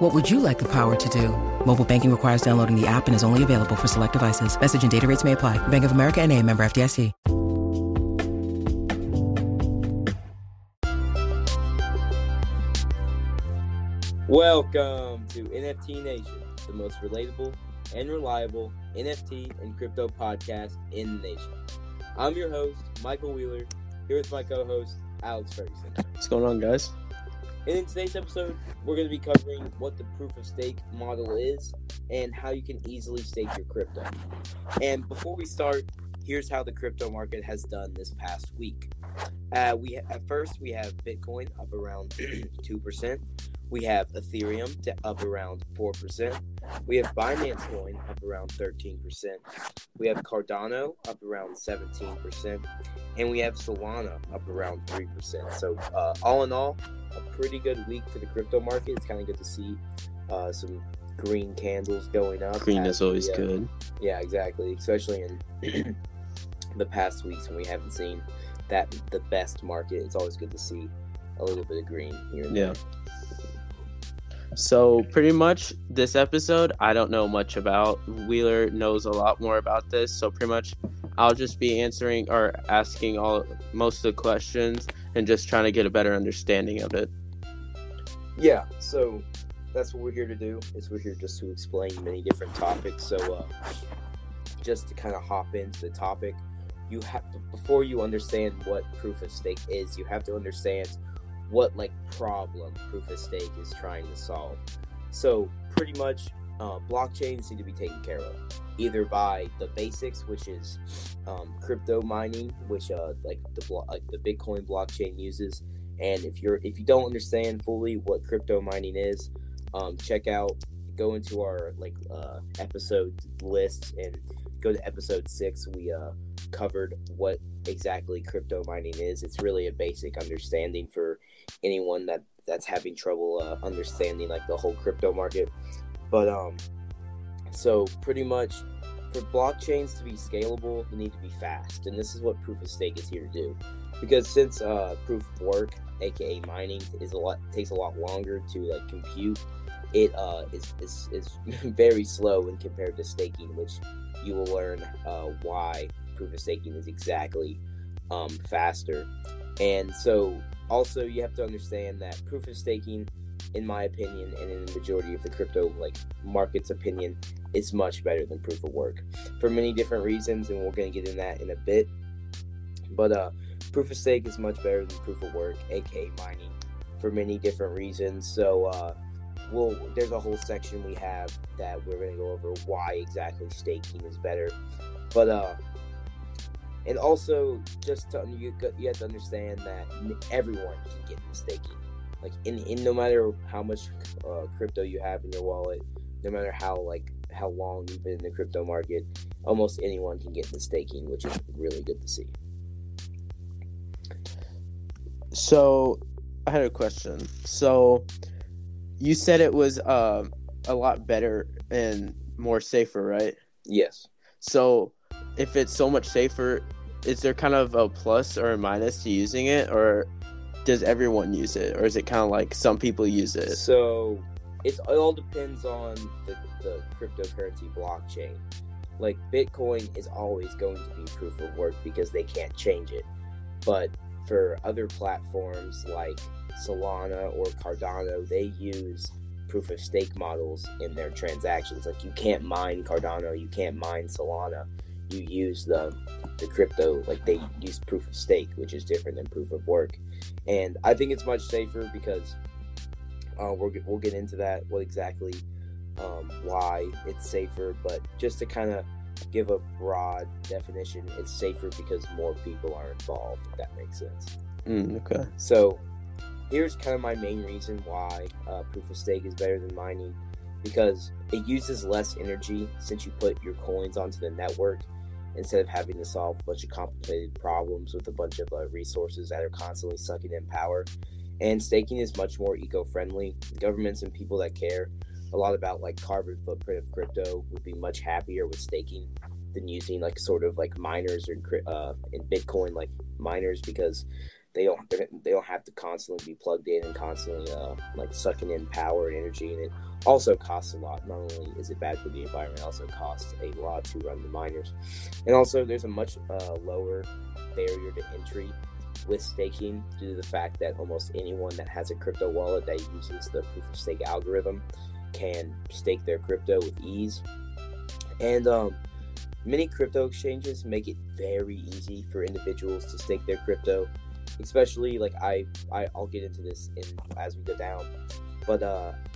What would you like the power to do? Mobile banking requires downloading the app and is only available for select devices. Message and data rates may apply. Bank of America N.A., member FDIC. Welcome to NFT Nation, the most relatable and reliable NFT and crypto podcast in the nation. I'm your host, Michael Wheeler, here with my co-host, Alex Ferguson. What's going on, guys? And in today's episode, we're going to be covering what the proof of stake model is and how you can easily stake your crypto. And before we start, here's how the crypto market has done this past week. We have Bitcoin up around 2%. We have Ethereum up around 4%. We have Binance Coin up around 13%. We have Cardano up around 17%. And we have Solana up around 3%. So all in all, a pretty good week for the crypto market. It's kind of good to see some green candles going up. Green is always good. Yeah, exactly. Especially in the past weeks when we haven't seen that the best market. It's always good to see a little bit of green here and there. Yeah. So pretty much this episode, I don't know much about. Wheeler knows a lot more about this. So pretty much I'll just be asking most of the questions and just trying to get a better understanding of it. Yeah, so that's what we're here to do, is we're here just to explain many different topics. So just to kind of hop into the topic, you have to, before you understand what proof of stake is, you have to understand what problem proof of stake is trying to solve. So pretty much blockchains need to be taken care of, either by the basics, which is crypto mining, which the Bitcoin blockchain uses. And if you don't understand fully what crypto mining is, go into our episode list and go to episode 6. We covered what exactly crypto mining is. It's really a basic understanding for anyone that's having trouble understanding the whole crypto market. But so pretty much, for blockchains to be scalable, they need to be fast, and this is what proof of stake is here to do. Because since proof of work, aka mining, takes a lot longer to compute, it is very slow when compared to staking, which you will learn why proof of staking is exactly faster. And so also you have to understand that proof of staking, in my opinion, and in the majority of the crypto market's opinion, is much better than proof of work for many different reasons, and we're going to get in that in a bit. But proof of stake is much better than proof of work, aka mining, for many different reasons. So there's a whole section we have that we're going to go over why exactly staking is better. But and also you have to understand that everyone can get into staking. No matter how much crypto you have in your wallet, no matter how long you've been in the crypto market, almost anyone can get into staking, which is really good to see. So, I had a question. So, you said it was a lot better and more safer, right? Yes. So, if it's so much safer, is there kind of a plus or a minus to using it, or does everyone use it, or is it kind of some people use it? So it all depends on the cryptocurrency blockchain. Bitcoin is always going to be proof of work because they can't change it. But for other platforms like Solana or Cardano, they use proof of stake models in their transactions. You can't mine Cardano, you can't mine Solana. You use the crypto, they use proof of stake, which is different than proof of work. And I think it's much safer because we'll get into that, what exactly why it's safer. But just to kind of give a broad definition, it's safer because more people are involved, if that makes sense. Okay. So here's kind of my main reason why proof of stake is better than mining, because it uses less energy since you put your coins onto the network. instead of having to solve a bunch of complicated problems with a bunch of resources that are constantly sucking in power. And staking is much more eco-friendly. Governments and people that care a lot about like carbon footprint of crypto would be much happier with staking than using like sort of like miners or in Bitcoin like miners, because they don't have to constantly be plugged in and constantly like sucking in power and energy, and it also costs a lot. Not only is it bad for the environment, it also costs a lot to run the miners. And also there's a much lower barrier to entry with staking due to the fact that almost anyone that has a crypto wallet that uses the proof of stake algorithm can stake their crypto with ease. And many crypto exchanges make it very easy for individuals to stake their crypto, especially like I'll get into this as we go down, but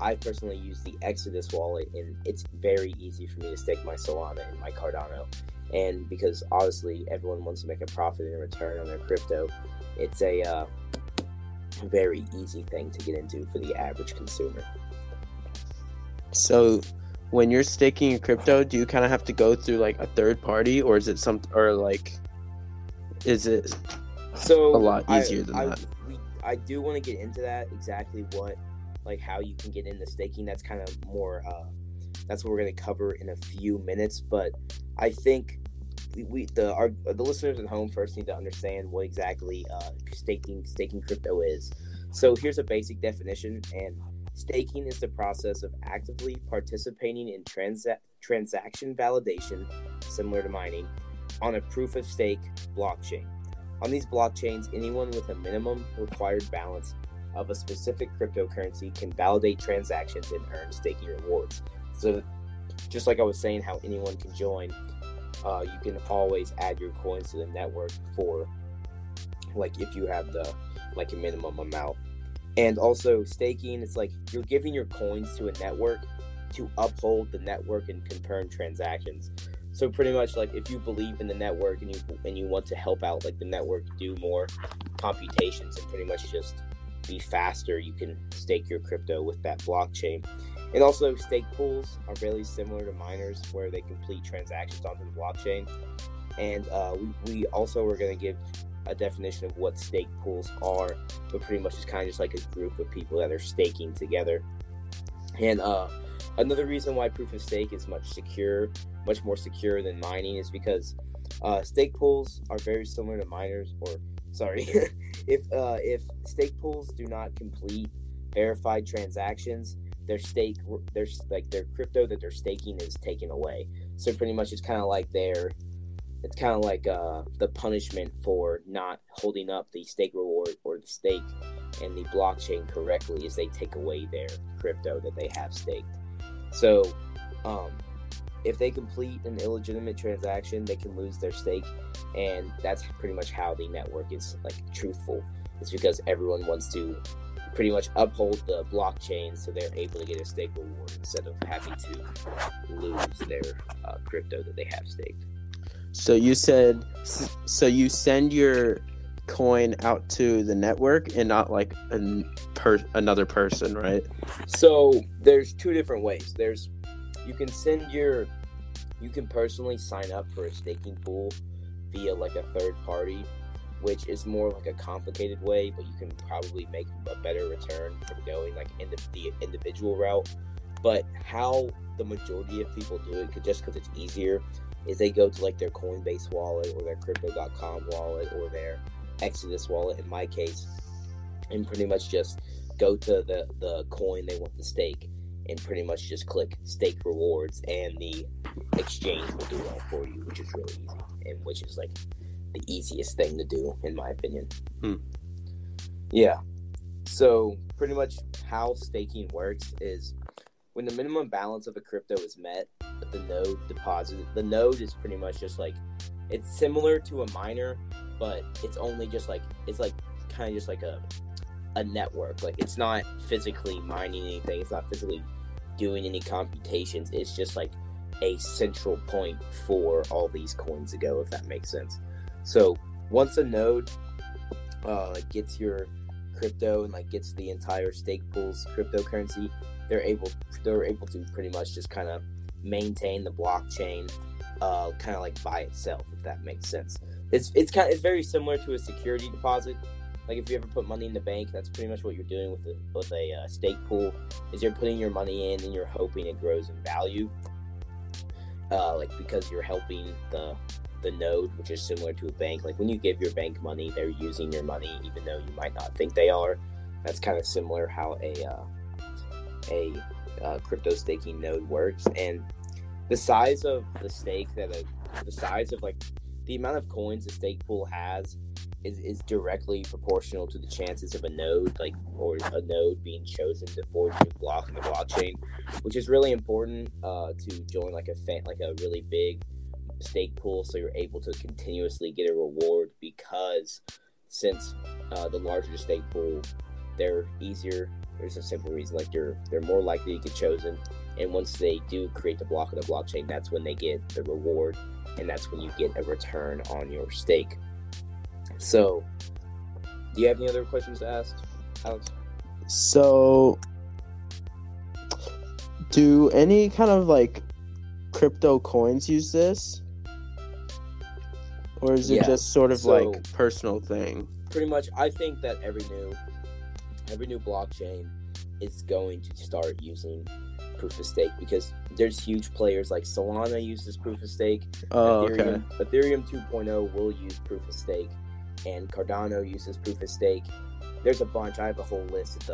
I personally use the Exodus wallet, and it's very easy for me to stake my Solana and my Cardano. And because obviously everyone wants to make a profit and a return on their crypto, it's a very easy thing to get into for the average consumer. So when you're staking your crypto, do you kind of have to go through like a third party, or is it something, or like is it so a lot easier than that? I do want to get into that, exactly what, like how you can get into staking. That's kind of more that's what we're going to cover in a few minutes. But I think the listeners at home first need to understand what exactly staking crypto is. So here's a basic definition, and staking is the process of actively participating in transaction validation, similar to mining, on a proof of stake blockchain. On these blockchains, anyone with a minimum required balance of a specific cryptocurrency can validate transactions and earn staking rewards. So just like I was saying, how anyone can join, you can always add your coins to the network for, like, if you have the, like, a minimum amount. And also staking, it's like you're giving your coins to a network to uphold the network and confirm transactions. So pretty much, like, if you believe in the network and you want to help out, like, the network do more computations and pretty much just be faster, you can stake your crypto with that blockchain. And also, stake pools are really similar to miners, where they complete transactions onto the blockchain. And we also were going to give a definition of what stake pools are, but pretty much it's kind of just like a group of people that are staking together. And another reason why proof of stake is much more secure than mining, is because stake pools are very similar to miners. If stake pools do not complete verified transactions, their crypto that they're staking is taken away. So pretty much it's kind of like the punishment for not holding up the stake reward or the stake and the blockchain correctly is they take away their crypto that they have staked. So if they complete an illegitimate transaction, they can lose their stake, and that's pretty much how the network is, like, truthful. It's because everyone wants to pretty much uphold the blockchain so they're able to get a stake reward instead of having to lose their crypto that they have staked. So you send your coin out to the network and not like another person, right? So there's two different ways. There's you can personally sign up for a staking pool via like a third party, which is more like a complicated way, but you can probably make a better return from going like the individual route. But how the majority of people do it, just because it's easier, is they go to like their Coinbase wallet or their crypto.com wallet or their Exodus wallet, in my case, and pretty much just go to the coin they want to stake and pretty much just click stake rewards, and the exchange will do it all for you, which is really easy, and which is like the easiest thing to do, in my opinion. Yeah. So pretty much how staking works is when the minimum balance of a crypto is met, but the node is pretty much just like, it's similar to a miner, but it's only just like, it's like kind of just like a network. Like, it's not physically mining anything. It's not physically doing any computations. It's just like a central point for all these coins to go, if that makes sense. So once a node gets your crypto and like gets the entire stake pool's cryptocurrency, they're able to pretty much just kind of maintain the blockchain kind of like by itself, if that makes sense. It's very similar to a security deposit. Like if you ever put money in the bank, that's pretty much what you're doing with a stake pool. Is you're putting your money in and you're hoping it grows in value, because you're helping the node, which is similar to a bank. Like when you give your bank money, they're using your money, even though you might not think they are. That's kind of similar how a crypto staking node works, and the size of the stake the amount of coins the stake pool has is directly proportional to the chances of a node, or a node being chosen to forge a new block in the blockchain, which is really important to join a really big stake pool, so you're able to continuously get a reward, because since the larger the stake pool, they're easier. There's a simple reason, they're more likely to get chosen, and once they do create the block of the blockchain, that's when they get the reward, and that's when you get a return on your stake. So, do you have any other questions to ask, Alex? So, do any kind of crypto coins use this, or is it just sort of personal thing? Pretty much, I think that every new blockchain is going to start using proof of stake, because there's huge players like Solana uses proof of stake. Oh, Ethereum, okay. Ethereum 2.0 will use proof of stake, and Cardano uses proof of stake. There's a bunch. I have a whole list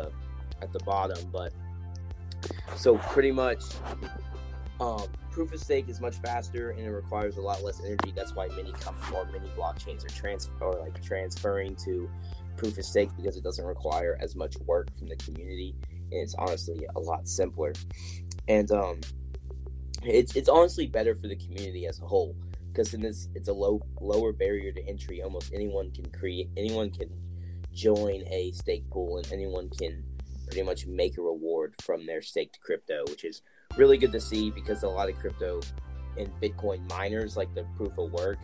at the bottom, but so pretty much proof of stake is much faster and it requires a lot less energy. That's why many blockchains are transferring to proof of stake, because it doesn't require as much work from the community, and it's honestly a lot simpler, and it's honestly better for the community as a whole, because in this it's a lower barrier to entry. Almost anyone can join a stake pool, and anyone can pretty much make a reward from their staked crypto, which is really good to see, because a lot of crypto and Bitcoin miners, like the proof of work,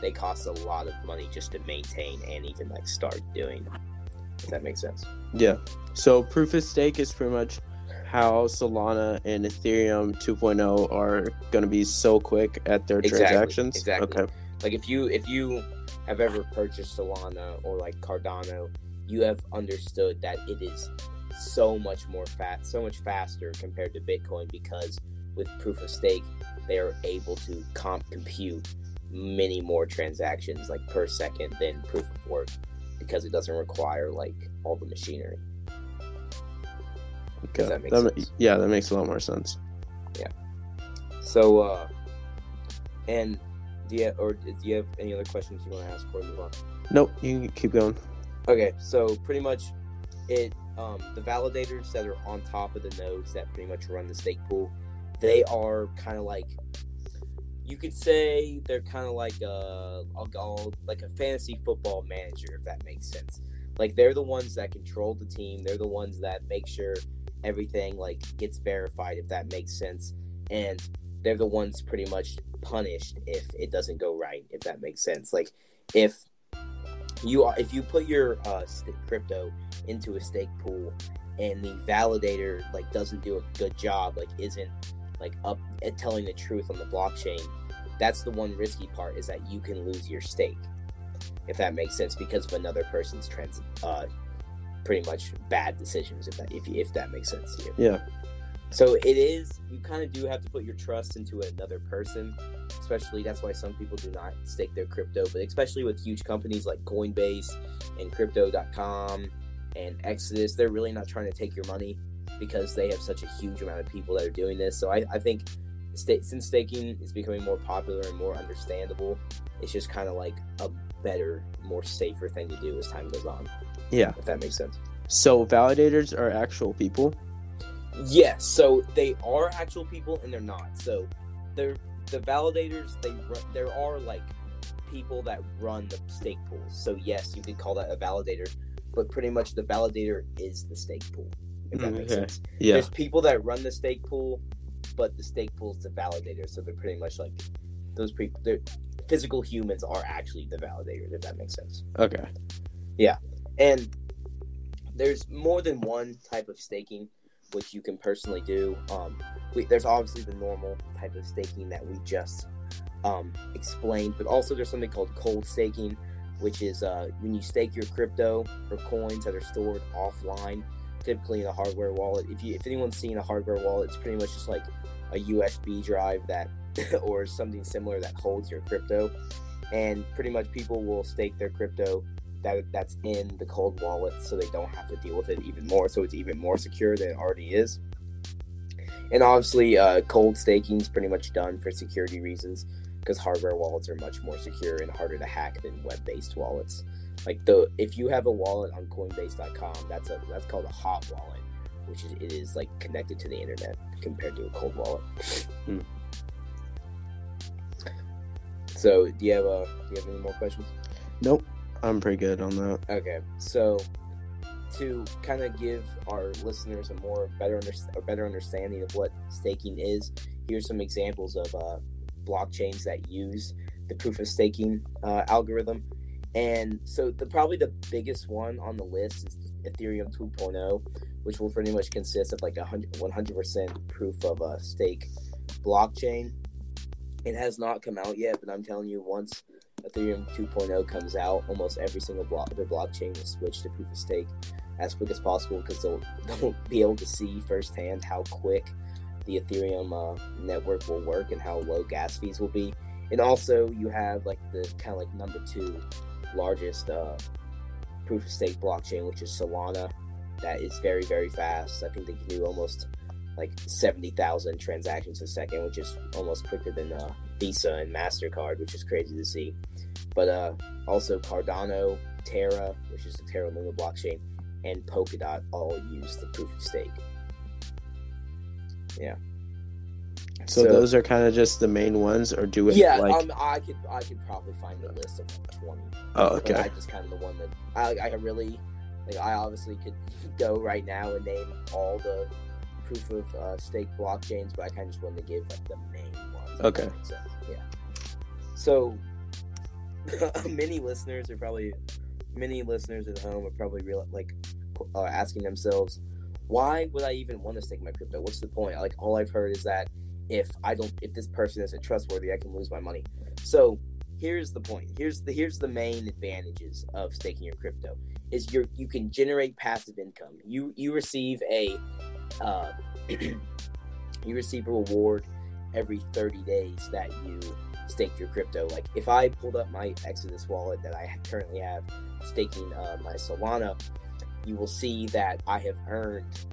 they cost a lot of money just to maintain and even start doing, if that makes sense. Yeah. So proof of stake is pretty much how Solana and Ethereum 2.0 are going to be so quick at their transactions. Exactly. Okay. If you have ever purchased Solana or Cardano, you have understood that it is so much faster compared to Bitcoin, because with proof of stake, they are able to compute many more transactions per second than proof of work, because it doesn't require all the machinery. Okay. Does that make sense? Yeah, that makes a lot more sense. Yeah. So, and do you have any other questions you want to ask before we move on? Nope, you can keep going. Okay, so pretty much the validators that are on top of the nodes that pretty much run the stake pool, they are kind of you could say they're kind of a fantasy football manager, if that makes sense. They're the ones that control the team. They're the ones that make sure everything gets verified, if that makes sense. And they're the ones pretty much punished if it doesn't go right, if that makes sense. If you put your crypto into a stake pool and the validator doesn't do a good job, isn't up at telling the truth on the blockchain, that's the one risky part, is that you can lose your stake, if that makes sense, because of another person's pretty much bad decisions, if that makes sense to you. Yeah. So it is, you kind of do have to put your trust into another person, especially that's why some people do not stake their crypto, but especially with huge companies like Coinbase and crypto.com and Exodus, they're really not trying to take your money, because they have such a huge amount of people that are doing this. So I think since staking is becoming more popular and more understandable, it's just kind of a better, more safer thing to do as time goes on. Yeah. If that makes sense. So validators are actual people? Yes. So they are actual people and they're not. So the validators, there are people that run the stake pools. So yes, you could call that a validator, but pretty much the validator is the stake pool. If that makes sense. Yeah. There's people that run the stake pool, but the stake pool is the validator, so they're pretty much physical humans are actually the validators, if that makes sense. Okay. Yeah. And there's more than one type of staking which you can personally do. There's obviously the normal type of staking that we just explained. But also there's something called cold staking, which is when you stake your crypto or coins that are stored offline, typically in a hardware wallet. If anyone's seen a hardware wallet, it's pretty much just like a USB drive that or something similar that holds your crypto. And pretty much people will stake their crypto that's in the cold wallet, so they don't have to deal with it even more. So it's even more secure than it already is. And obviously, cold staking is pretty much done for security reasons, because hardware wallets are much more secure and harder to hack than web-based wallets. Like if you have a wallet on Coinbase.com, that's called a hot wallet, which is it is like connected to the internet compared to a cold wallet. So do you have any more questions? Nope, I'm pretty good on that. Okay, so to kind of give our listeners a better understanding of what staking is, here's some examples of blockchains that use the proof of staking algorithm. And so probably the biggest one on the list is Ethereum 2.0, which will pretty much consist of like 100% proof of stake blockchain. It has not come out yet, but I'm telling you, once Ethereum 2.0 comes out, almost every single blockchain will switch to proof of stake as quick as possible, because they'll be able to see firsthand how quick the Ethereum network will work and how low gas fees will be. And also, you have like the kind of like number two largest proof of stake blockchain, which is Solana, that is very, very fast. I think they can do almost like 70,000 transactions a second, which is almost quicker than Visa and MasterCard, which is crazy to see. But also Cardano, Terra, which is the Terra Luna blockchain, and Polkadot all use the proof of stake. Yeah. So those are kind of just the main ones, or do it? Yeah, like... I could probably find a list of 20. Oh, okay. I just kind of the one that I really like. I obviously could go right now and name all the proof of stake blockchains, but I kind of just wanted to give like the main ones. Okay. So, yeah. So many listeners at home are probably asking themselves, why would I even want to stake my crypto? What's the point? Like, all I've heard is that if this person isn't trustworthy, I can lose my money. So here's the point. Here's the main advantages of staking your crypto is you can generate passive income. You receive a reward every 30 days that you stake your crypto. Like if I pulled up my Exodus wallet that I currently have staking my Solana, you will see that I have earned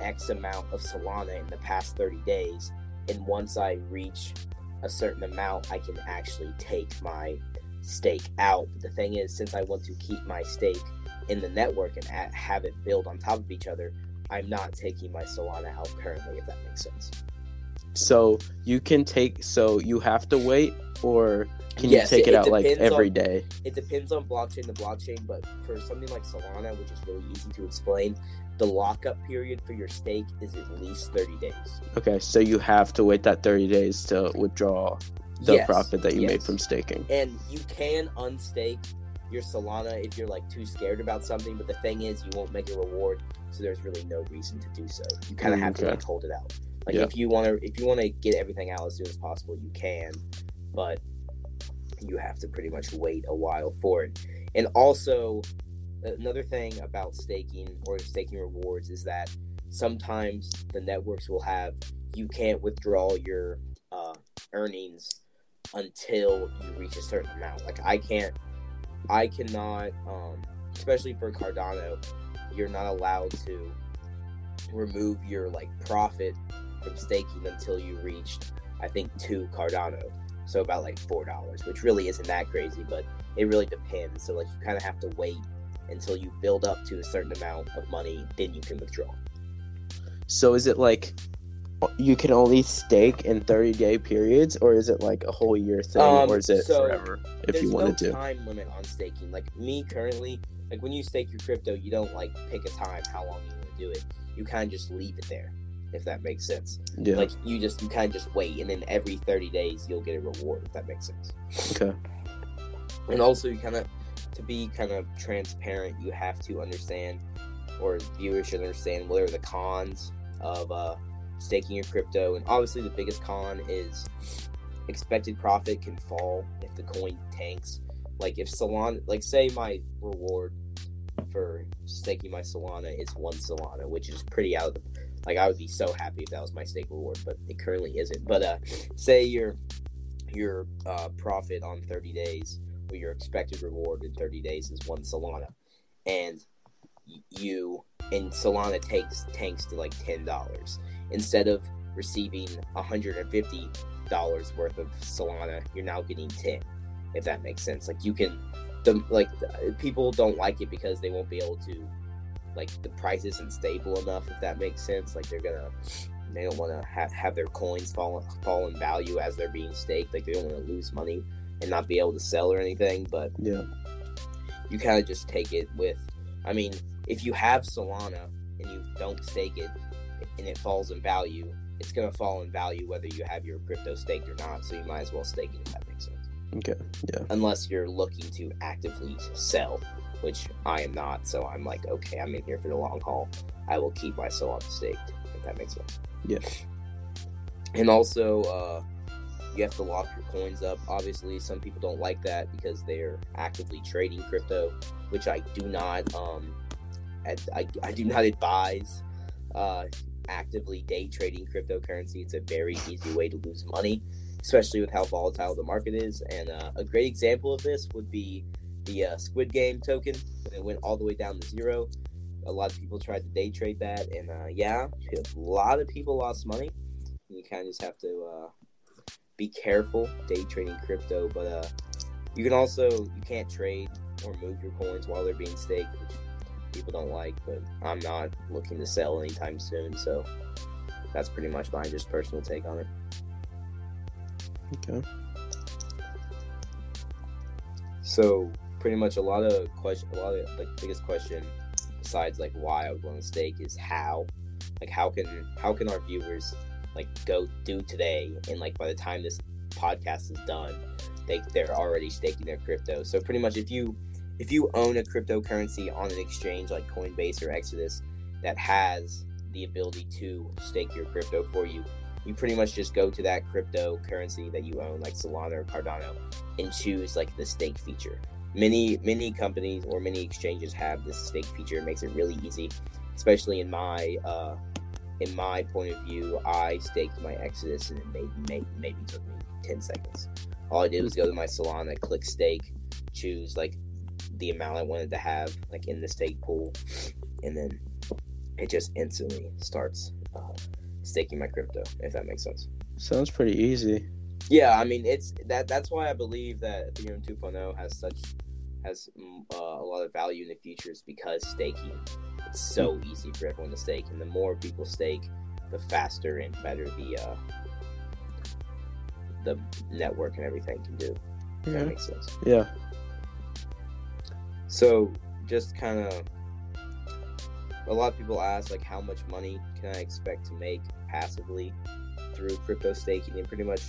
X amount of Solana in the past 30 days. And once I reach a certain amount, I can actually take my stake out. But the thing is, since I want to keep my stake in the network and have it build on top of each other, I'm not taking my Solana out currently, if that makes sense. So you have to wait, or can you take it out like every day? It depends on blockchain to blockchain, but for something like Solana, which is really easy to explain, the lockup period for your stake is at least 30 days. Okay, so you have to wait that 30 days to withdraw the profit that you made from staking. And you can unstake your Solana if you're like too scared about something, but the thing is you won't make a reward, so there's really no reason to do so. You kind of have to like hold it out. Like if you want to get everything out as soon as possible, you can, but you have to pretty much wait a while for it. And also another thing about staking or staking rewards is that sometimes the networks will have you can't withdraw your earnings until you reach a certain amount. Like I cannot, especially for Cardano, you're not allowed to remove your like profit from staking until you reached, I think, 2 Cardano, so about like $4, which really isn't that crazy, but it really depends. So like you kind of have to wait until you build up to a certain amount of money, then you can withdraw. So is it like you can only stake in 30-day periods, or is it like a whole year thing, or is it forever if you wanted to? There's no time limit on staking. Like me currently, like when you stake your crypto, you don't like pick a time how long you want to do it. You kind of just leave it there, if that makes sense. Yeah. Like you kind of just wait, and then every 30 days you'll get a reward, if that makes sense. Okay. And also you kind of, to be kind of transparent, you have to understand, or viewers should understand, what are the cons of staking your crypto. And obviously the biggest con is expected profit can fall if the coin tanks. Like if Solana, like say my reward for staking my Solana is one Solana, which is pretty out of the, like I would be so happy if that was my stake reward, but it currently isn't. But say your profit on 30 days or your expected reward in 30 days is one Solana, and Solana tanks to like $10. Instead of receiving $150 worth of Solana, you're now getting 10, if that makes sense. Like you can, people don't like it because they won't be able to, like the price isn't stable enough, if that makes sense. Like they don't want to have their coins fall in value as they're being staked. Like they don't want to lose money and not be able to sell or anything. But yeah, you kind of just take it with, I mean, if you have Solana and you don't stake it and it falls in value, it's going to fall in value whether you have your crypto staked or not. So you might as well stake it, if that makes sense. Okay. Yeah. Unless you're looking to actively sell, which I am not. So I'm like, okay, I'm in here for the long haul. I will keep my Solana staked, if that makes sense. Yeah. And also, you have to lock your coins up. Obviously, some people don't like that because they're actively trading crypto, which I do not. I do not advise actively day trading cryptocurrency. It's a very easy way to lose money, especially with how volatile the market is. And a great example of this would be the Squid Game token. It went all the way down to zero. A lot of people tried to day trade that, and a lot of people lost money. You kind of just have to be careful day trading crypto, but you can't trade or move your coins while they're being staked, which people don't like, but I'm not looking to sell anytime soon, so that's pretty much my just personal take on it. Okay. So pretty much a lot of the biggest question besides like why I would want to stake is how. Like how can our viewers like go do today, and like by the time this podcast is done, they're already staking their crypto. So pretty much if you own a cryptocurrency on an exchange like Coinbase or Exodus that has the ability to stake your crypto for you, you pretty much just go to that cryptocurrency that you own, like Solana or Cardano, and choose like the stake feature. Many companies or many exchanges have this stake feature. It makes it really easy, especially in my point of view. I staked my Exodus and it maybe took me 10 seconds. All I did was go to my Solana, click stake, choose like the amount I wanted to have like in the stake pool, and then it just instantly starts staking my crypto, if that makes sense. Sounds pretty easy. Yeah, I mean, it's that's why I believe that Ethereum 2.0 has a lot of value in the future, is because staking, it's so easy for everyone to stake, and the more people stake, the faster and better the network and everything can do. If that makes sense. Yeah. So just kind of, a lot of people ask like how much money can I expect to make passively through crypto staking, and pretty much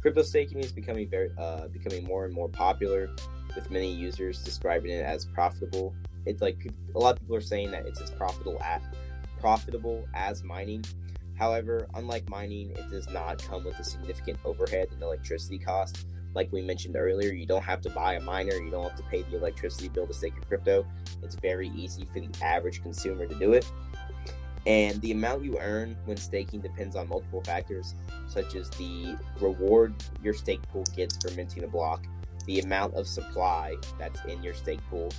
crypto staking is becoming more and more popular, with many users describing it as profitable. It's like a lot of people are saying that it's as profitable as mining. However, unlike mining, it does not come with a significant overhead and electricity cost. Like we mentioned earlier, you don't have to buy a miner. You don't have to pay the electricity bill to stake your crypto. It's very easy for the average consumer to do it. And the amount you earn when staking depends on multiple factors, such as the reward your stake pool gets for minting a block, the amount of supply that's in your stake pool,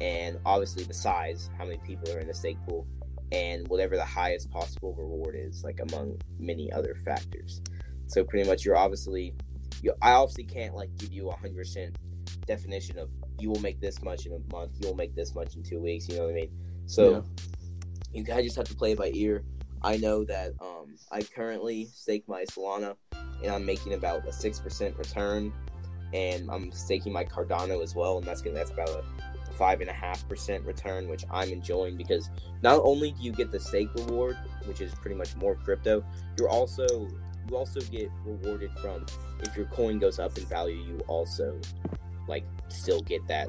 and obviously the size, how many people are in the stake pool, and whatever the highest possible reward is, like among many other factors. So pretty much I obviously can't like give you 100% definition of you will make this much in a month, you will make this much in 2 weeks, you know what I mean? So you kind of just have to play it by ear. I know that I currently stake my Solana and I'm making about a 6% return, and I'm staking my Cardano as well, and that's about a 5.5% return, which I'm enjoying, because not only do you get the stake reward, which is pretty much more crypto, you also get rewarded from, if your coin goes up in value, you also like still get that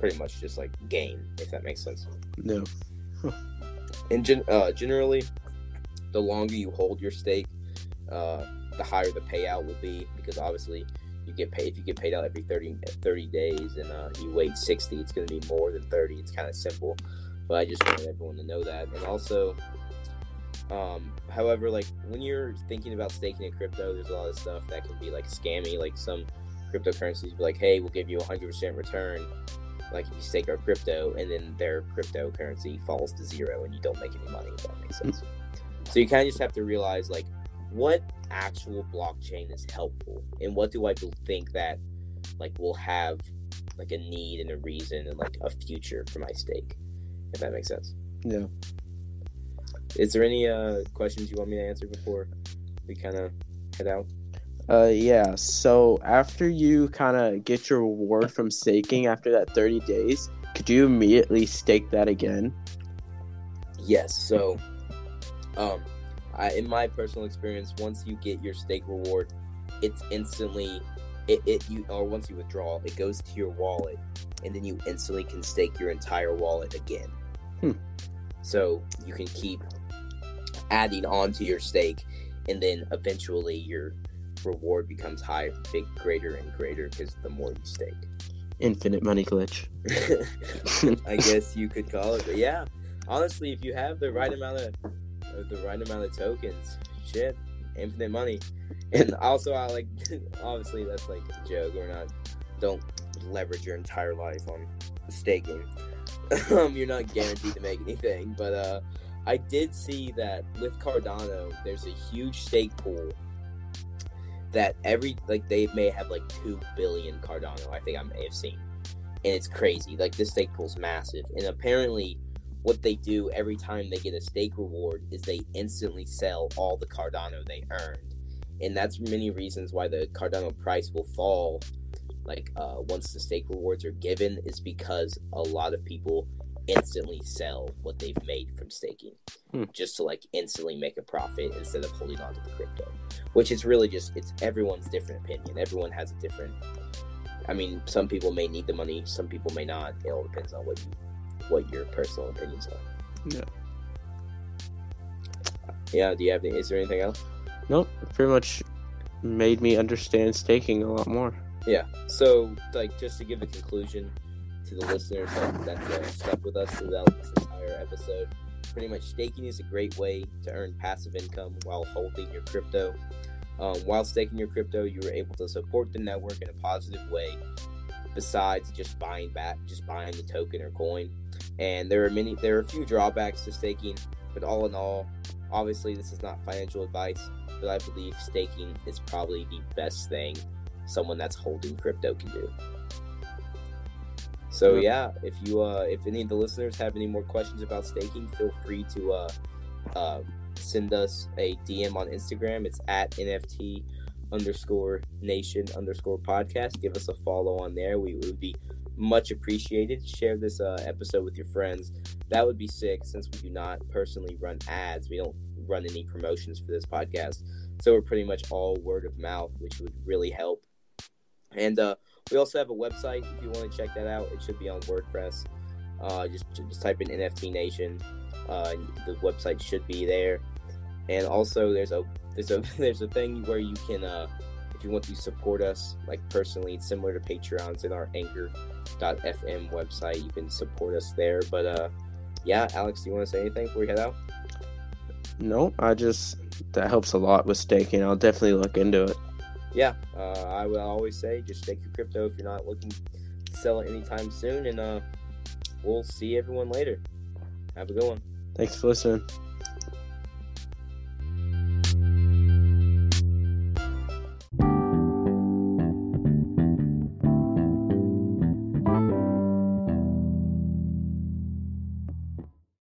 pretty much just like gain, if that makes sense. No. Huh. And generally, the longer you hold your stake, the higher the payout will be, because obviously you get paid, if you get paid out every 30 days and you wait 60, it's going to be more than 30. It's kind of simple, but I just wanted everyone to know that. And also, however, like when you're thinking about staking in crypto, there's a lot of stuff that can be like scammy. Like some cryptocurrencies be like, hey, we'll give you 100% return, like if you stake our crypto, and then their cryptocurrency falls to zero and you don't make any money, if that makes sense. So you kind of just have to realize like what actual blockchain is helpful and what do I think that like will have like a need and a reason and like a future for my stake, if that makes sense. Yeah. Is there any questions you want me to answer before we kind of head out? Yeah, so after you kind of get your reward from staking after that 30 days, could you immediately stake that again? Yes, so in my personal experience, once you get your stake reward, it's instantly, once you withdraw, it goes to your wallet, and then you instantly can stake your entire wallet again. So you can keep adding on to your stake, and then eventually your reward becomes higher, big, greater and greater, because the more you stake. Infinite money glitch. I guess you could call it. But yeah, honestly, if you have the right amount of tokens, shit, infinite money. And also, I like, obviously that's like a joke. We're not, don't leverage your entire life on staking. You're not guaranteed to make anything, but I did see that with Cardano, there's a huge stake pool that every, like, they may have like 2 billion Cardano, I think I may have seen, and it's crazy. Like, this stake pool's massive, and apparently what they do every time they get a stake reward is they instantly sell all the Cardano they earned, and that's many reasons why the Cardano price will fall, like, once the stake rewards are given, is because a lot of people instantly sell what they've made from staking just to, like, instantly make a profit instead of holding on to the crypto, which is really just, it's everyone's different opinion. Everyone has a different, I mean, some people may need the money, some people may not. It all depends on what your personal opinions are. Yeah, do you have is there anything else? Nope, pretty much made me understand staking a lot more. Yeah, so, like, just to give a conclusion to the listeners that's stuck with us throughout this entire episode, pretty much staking is a great way to earn passive income while holding your crypto. While staking your crypto, you were able to support the network in a positive way, besides just buying the token or coin. And there are a few drawbacks to staking, but all in all, obviously this is not financial advice, but I believe staking is probably the best thing someone that's holding crypto can do. So yeah, if you if any of the listeners have any more questions about staking, feel free to send us a DM on Instagram. It's at NFT_Nation_podcast. Give us a follow on there. We would be much appreciated. Share this episode with your friends. That would be sick, since we do not personally run ads. We don't run any promotions for this podcast, so we're pretty much all word of mouth, which would really help. And we also have a website. If you want to check that out, it should be on WordPress. Just type in NFT Nation. The website should be there. And also, there's a thing where you can, if you want to support us, like, personally, it's similar to Patreon's in our Anchor.fm website. You can support us there. But yeah, Alex, do you want to say anything before we head out? No, that helps a lot with staking. I'll definitely look into it. Yeah, I will always say just stake your crypto if you're not looking to sell it anytime soon. And we'll see everyone later. Have a good one. Thanks for listening.